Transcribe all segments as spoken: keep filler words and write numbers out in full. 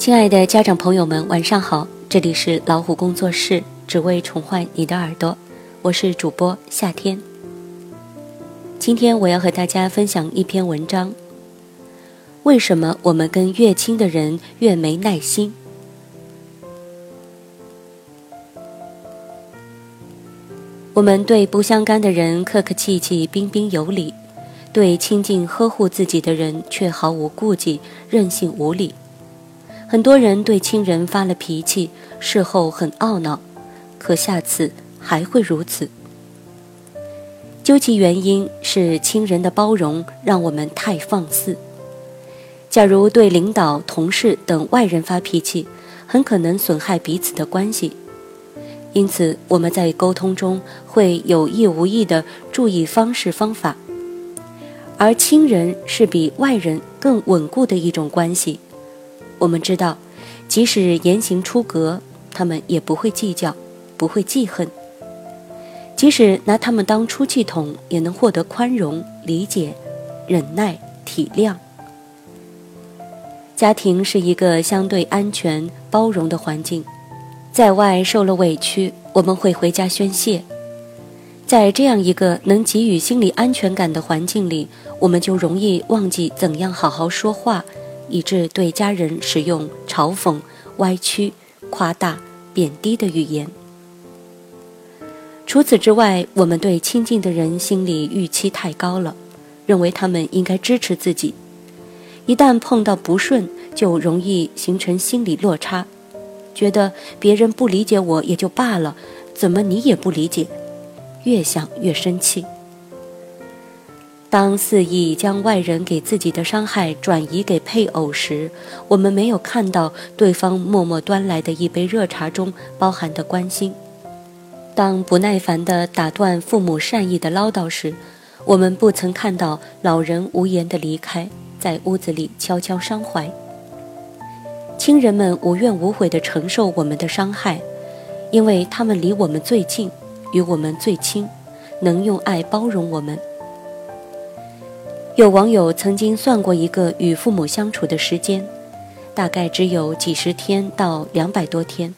亲爱的家长朋友们，晚上好，这里是老虎工作室，只为宠坏你的耳朵，我是主播夏天。今天我要和大家分享一篇文章，为什么我们跟越亲的人越没耐心？我们对不相干的人客客气气、彬彬有礼，对亲近呵护自己的人却毫无顾忌、任性无礼。很多人对亲人发了脾气，事后很懊恼，可下次还会如此。究其原因，是亲人的包容让我们太放肆。假如对领导、同事等外人发脾气，很可能损害彼此的关系。因此我们在沟通中会有意无意地注意方式方法，而亲人是比外人更稳固的一种关系。我们知道，即使言行出格，他们也不会计较，不会记恨，即使拿他们当出气筒，也能获得宽容、理解、忍耐、体谅。家庭是一个相对安全、包容的环境，在外受了委屈，我们会回家宣泄。在这样一个能给予心理安全感的环境里，我们就容易忘记怎样好好说话，以致对家人使用嘲讽、歪曲、夸大、贬低的语言。除此之外，我们对亲近的人心理预期太高了，认为他们应该支持自己。一旦碰到不顺，就容易形成心理落差，觉得别人不理解我也就罢了，怎么你也不理解？越想越生气。当肆意将外人给自己的伤害转移给配偶时，我们没有看到对方默默端来的一杯热茶中包含的关心。当不耐烦地打断父母善意的唠叨时，我们不曾看到老人无言的离开，在屋子里悄悄伤怀。亲人们无怨无悔地承受我们的伤害，因为他们离我们最近，与我们最亲，能用爱包容我们。有网友曾经算过一个与父母相处的时间，大概只有几十天到两百多天。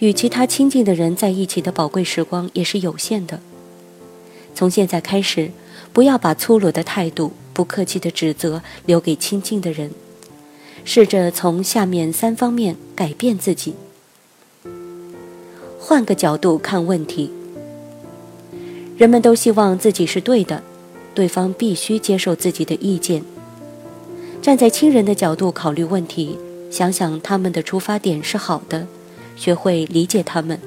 与其他亲近的人在一起的宝贵时光也是有限的。从现在开始，不要把粗鲁的态度、不客气的指责留给亲近的人，试着从下面三方面改变自己。换个角度看问题，人们都希望自己是对的，对方必须接受自己的意见。站在亲人的角度考虑问题，想想他们的出发点是好的，学会理解他们。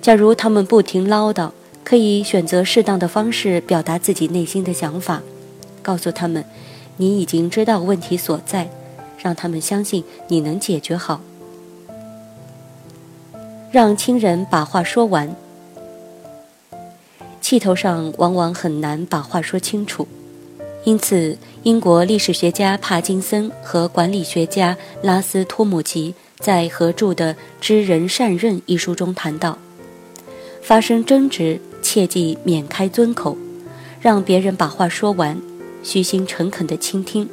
假如他们不停唠叨，可以选择适当的方式表达自己内心的想法，告诉他们你已经知道问题所在，让他们相信你能解决好。让亲人把话说完。气头上往往很难把话说清楚，因此英国历史学家帕金森和管理学家拉斯托姆吉在合著的《知人善任》一书中谈到，发生争执切忌免开尊口，让别人把话说完，虚心诚恳地倾听，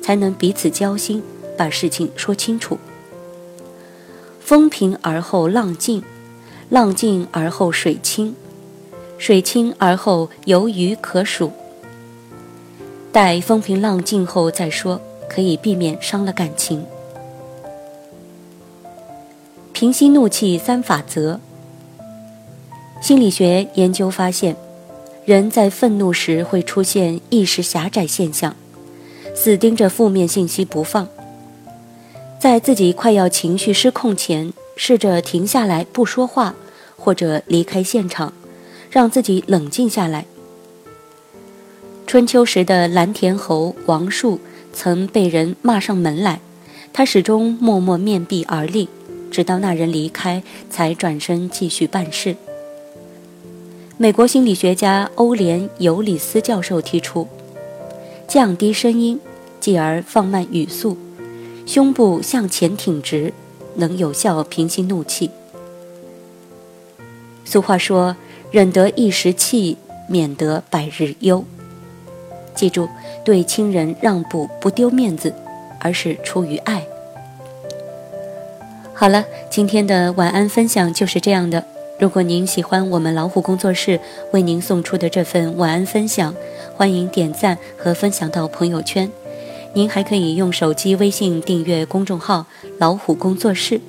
才能彼此交心，把事情说清楚。风平而后浪静，浪静而后水清，水清而后有鱼可数。待风平浪静后再说，可以避免伤了感情。平息怒气三法则。心理学研究发现，人在愤怒时会出现意识狭窄现象，死盯着负面信息不放。在自己快要情绪失控前，试着停下来不说话，或者离开现场，让自己冷静下来。春秋时的蓝田侯王树曾被人骂上门来，他始终默默面壁而立，直到那人离开，才转身继续办事。美国心理学家欧连尤里斯教授提出，降低声音，继而放慢语速，胸部向前挺直，能有效平息怒气。俗话说，忍得一时气，免得百日忧。记住，对亲人让步不丢面子，而是出于爱，好了，今天的晚安分享就是这样的。如果您喜欢我们老虎工作室为您送出的这份晚安分享，欢迎点赞和分享到朋友圈。您还可以用手机微信订阅公众号老虎工作室，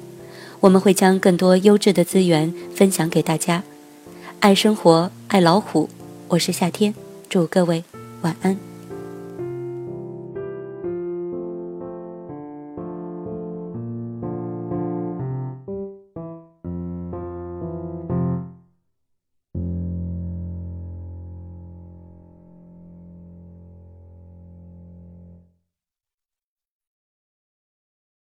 我们会将更多优质的资源分享给大家。爱生活，爱老虎，我是夏天，祝各位晚安。